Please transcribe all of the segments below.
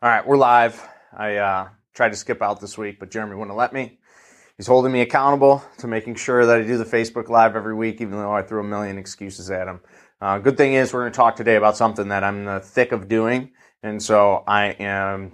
All right, we're live. I tried to skip out this week, but Jeremy wouldn't let me. He's holding me accountable to making sure that I do the Facebook Live every week, even though I threw a million excuses at him. Good thing is we're going to talk today about something that I'm in the thick of doing, and so I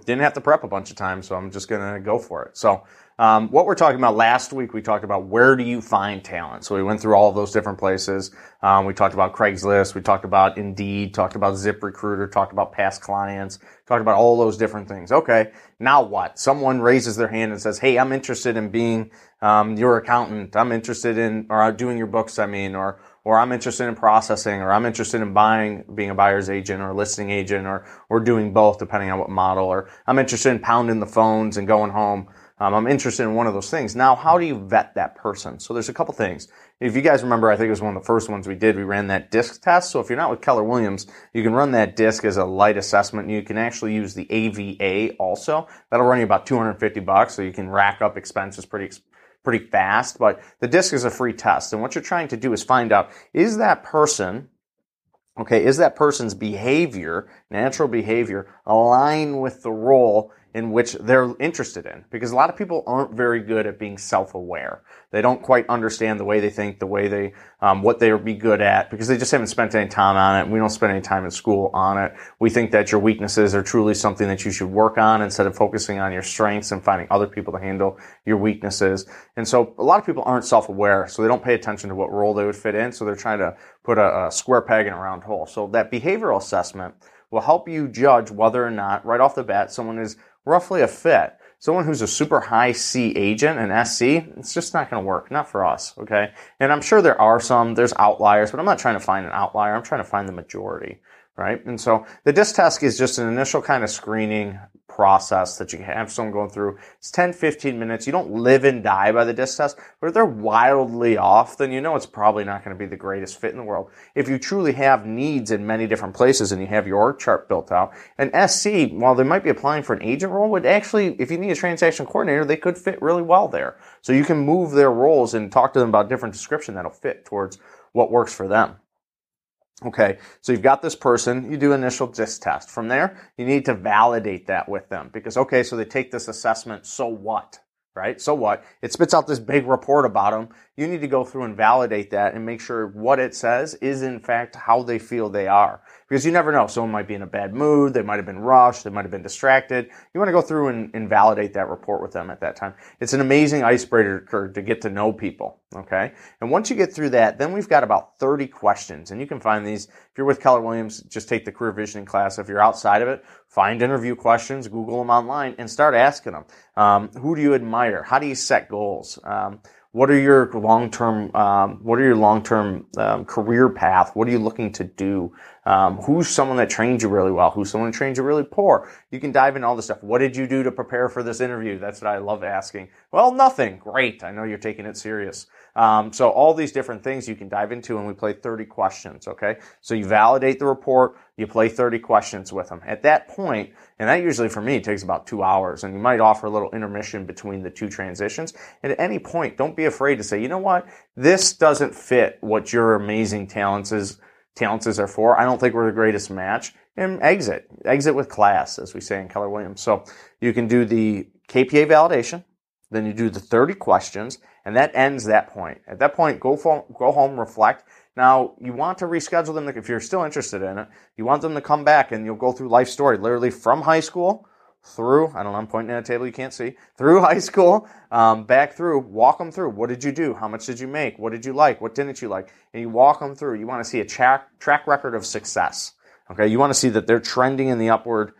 didn't have to prep a bunch of times, so I'm just going to go for it. So what we're talking about last week, we talked about where do you find talent. So we went through all of those different places. We talked about Craigslist, we talked about Indeed, talked about ZipRecruiter, talked about past clients, talked about all those different things. Okay, now what? Someone raises their hand and says, hey, I'm interested in being your accountant. I'm interested in doing your books, or I'm interested in processing, or I'm interested in being a buyer's agent or a listing agent or doing both, depending on what model, or I'm interested in pounding the phones and going home. I'm interested in one of those things. Now, how do you vet that person? So there's a couple things. If you guys remember, I think it was one of the first ones we did, we ran that DISC test. So if you're not with Keller Williams, you can run that DISC as a light assessment, and you can actually use the AVA also. That'll run you about $250, so you can rack up expenses pretty fast. But the DISC is a free test, and what you're trying to do is find out, is that person's behavior, natural behavior, align with the role in which they're interested in? Because a lot of people aren't very good at being self-aware. They don't quite understand the way they think, the way they, what they would be good at, because they just haven't spent any time on it. We don't spend any time in school on it. We think that your weaknesses are truly something that you should work on instead of focusing on your strengths and finding other people to handle your weaknesses. And so a lot of people aren't self-aware, so they don't pay attention to what role they would fit in, so they're trying to put a square peg in a round hole. So that behavioral assessment will help you judge whether or not, right off the bat, someone is roughly a fit. Someone who's a super high C agent, an SC, it's just not going to work. Not for us, okay? And I'm sure there are some, there's outliers, but I'm not trying to find an outlier. I'm trying to find the majority, right? And so the DISC test is just an initial kind of screening process that you have someone going through. It's 10, 15 minutes. You don't live and die by the DISC test, but if they're wildly off, then you know it's probably not going to be the greatest fit in the world. If you truly have needs in many different places and you have your org chart built out, an SC, while they might be applying for an agent role, would actually, if you need a transaction coordinator, they could fit really well there. So you can move their roles and talk to them about different description that'll fit towards what works for them. Okay, so you've got this person, you do initial DISC test. From there, you need to validate that with them because, okay, so they take this assessment, so what, right? So what? It spits out this big report about them. You need to go through and validate that and make sure what it says is, in fact, how they feel they are. Because you never know. Someone might be in a bad mood. They might have been rushed. They might have been distracted. You want to go through and validate that report with them at that time. It's an amazing icebreaker to get to know people, okay? And once you get through that, then we've got about 30 questions. And you can find these. If you're with Keller Williams, just take the career visioning class. If you're outside of it, find interview questions, Google them online, and start asking them. Who do you admire? How do you set goals? What are your long-term? Career path? What are you looking to do? Who's someone that trained you really well? Who's someone that trained you really poor? You can dive into all this stuff. What did you do to prepare for this interview? That's what I love asking. Well, nothing. Great. I know you're taking it serious. So all these different things you can dive into, and we play 30 questions. Okay. So you validate the report. You play 30 questions with them. At that point, and that usually for me takes about 2 hours, and you might offer a little intermission between the two transitions. And at any point, don't be afraid to say, you know what? This doesn't fit what your amazing talents are for. I don't think we're the greatest match. And exit. Exit with class, as we say in Keller Williams. So you can do the KPA validation. Then you do the 30 questions, and that ends that point. At that point, go home, reflect. Now, you want to reschedule them. If you're still interested in it, you want them to come back, and you'll go through life story, literally from high school through, I don't know, I'm pointing at a table you can't see, through high school, back through, walk them through. What did you do? How much did you make? What did you like? What didn't you like? And you walk them through. You want to see a track record of success. Okay, you want to see that they're trending in the upward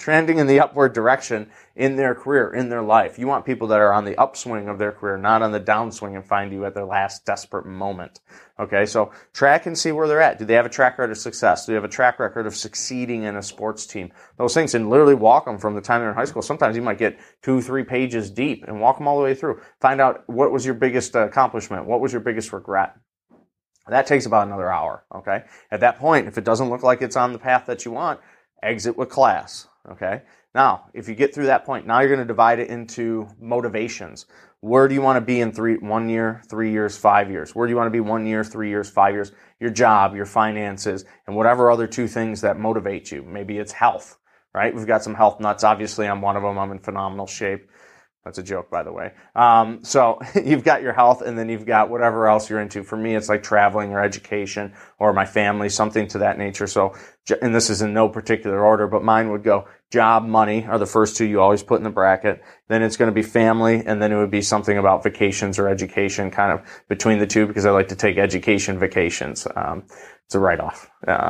trending in the upward direction in their career, in their life. You want people that are on the upswing of their career, not on the downswing and find you at their last desperate moment. Okay, so track and see where they're at. Do they have a track record of success? Do they have a track record of succeeding in a sports team? Those things, and literally walk them from the time they're in high school. Sometimes you might get 2-3 pages deep and walk them all the way through. Find out what was your biggest accomplishment? What was your biggest regret? That takes about another hour, okay? At that point, if it doesn't look like it's on the path that you want, exit with class, okay? Now, if you get through that point, now you're going to divide it into motivations. Where do you want to be in 1 year, 3 years, 5 years? Where do you want to be 1 year, 3 years, 5 years? Your job, your finances, and whatever other two things that motivate you. Maybe it's health, right? We've got some health nuts. Obviously, I'm one of them. I'm in phenomenal shape. That's a joke, by the way. So you've got your health, and then you've got whatever else you're into. For me, it's like traveling or education or my family, something to that nature. So, and this is in no particular order, but mine would go job, money are the first two you always put in the bracket. Then it's going to be family, and then it would be something about vacations or education, kind of between the two, because I like to take education vacations. It's a write-off, and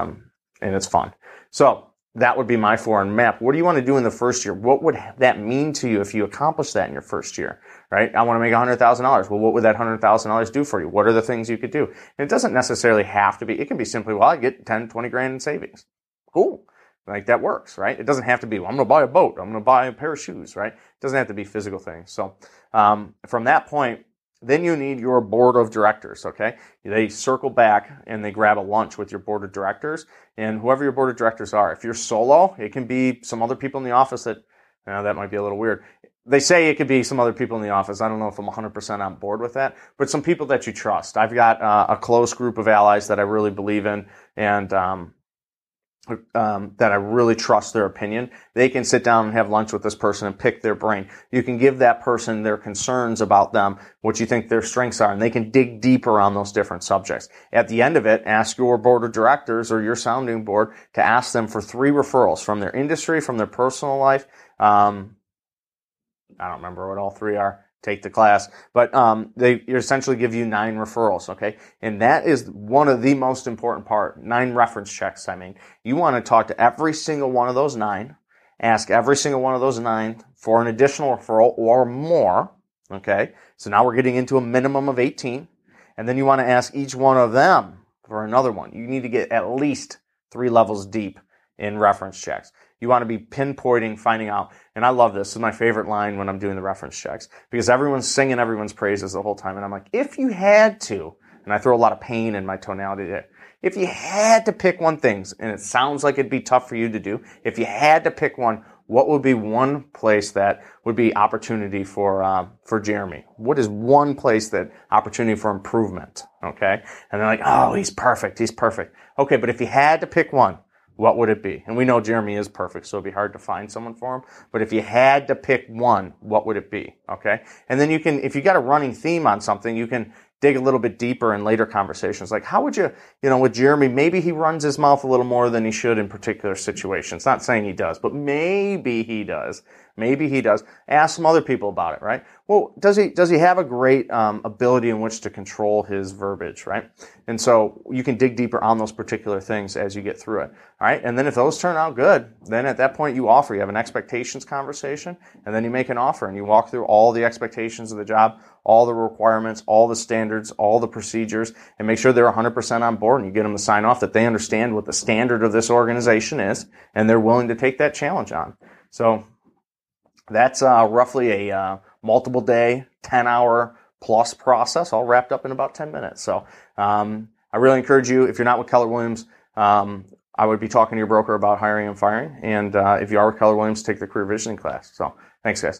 it's fun. So that would be my foreign map. What do you want to do in the first year? What would that mean to you if you accomplish that in your first year, right? I want to make $100,000. Well, what would that $100,000 do for you? What are the things you could do? And it doesn't necessarily have to be. It can be simply, well, I get 10, 20 grand in savings. Cool. Like that works, right? It doesn't have to be, well, I'm going to buy a boat. I'm going to buy a pair of shoes, right? It doesn't have to be physical things. So, from that point, then you need your board of directors, okay? They circle back and they grab a lunch with your board of directors and whoever your board of directors are. If you're solo, it can be some other people in the office that, that might be a little weird. They say it could be some other people in the office. I don't know if I'm 100% on board with that, but some people that you trust. I've got a close group of allies that I really believe in and that I really trust their opinion. They can sit down and have lunch with this person and pick their brain. You can give that person their concerns about them, what you think their strengths are, and they can dig deeper on those different subjects. At the end of it, ask your board of directors or your sounding board to ask them for 3 referrals from their industry, from their personal life. I don't remember what all 3 are. Take the class, but they essentially give you 9 referrals, okay? And that is one of the most important part, 9 reference checks, I mean. You want to talk to every single one of those 9, ask every single one of those 9 for an additional referral or more, okay? So now we're getting into a minimum of 18, and then you want to ask each one of them for another one. You need to get at least 3 levels deep in reference checks. You want to be pinpointing, finding out. And I love this. This is my favorite line when I'm doing the reference checks because everyone's singing everyone's praises the whole time. And I'm like, if you had to, and I throw a lot of pain in my tonality there, if you had to pick one thing, and it sounds like it'd be tough for you to do, if you had to pick one, what would be one place that would be opportunity for Jeremy? What is one place that opportunity for improvement? Okay. And they're like, oh, he's perfect. He's perfect. Okay. But if you had to pick one, what would it be? And we know Jeremy is perfect, so it'd be hard to find someone for him. But if you had to pick one, what would it be? Okay? And then you can, if you got a running theme on something, you can dig a little bit deeper in later conversations. Like, how would you, with Jeremy, maybe he runs his mouth a little more than he should in particular situations. Not saying he does, but maybe he does. Maybe he does. Ask some other people about it, right? Well, does he have a great ability in which to control his verbiage, right? And so you can dig deeper on those particular things as you get through it, all right? And then if those turn out good, then at that point you offer. You have an expectations conversation, and then you make an offer, and you walk through all the expectations of the job, all the requirements, all the standards, all the procedures, and make sure they're 100% on board, and you get them to sign off that they understand what the standard of this organization is, and they're willing to take that challenge on. So that's roughly a multiple day, 10-hour plus process, all wrapped up in about 10 minutes. So I really encourage you, if you're not with Keller Williams, I would be talking to your broker about hiring and firing. And if you are with Keller Williams, take the career visioning class. So thanks, guys.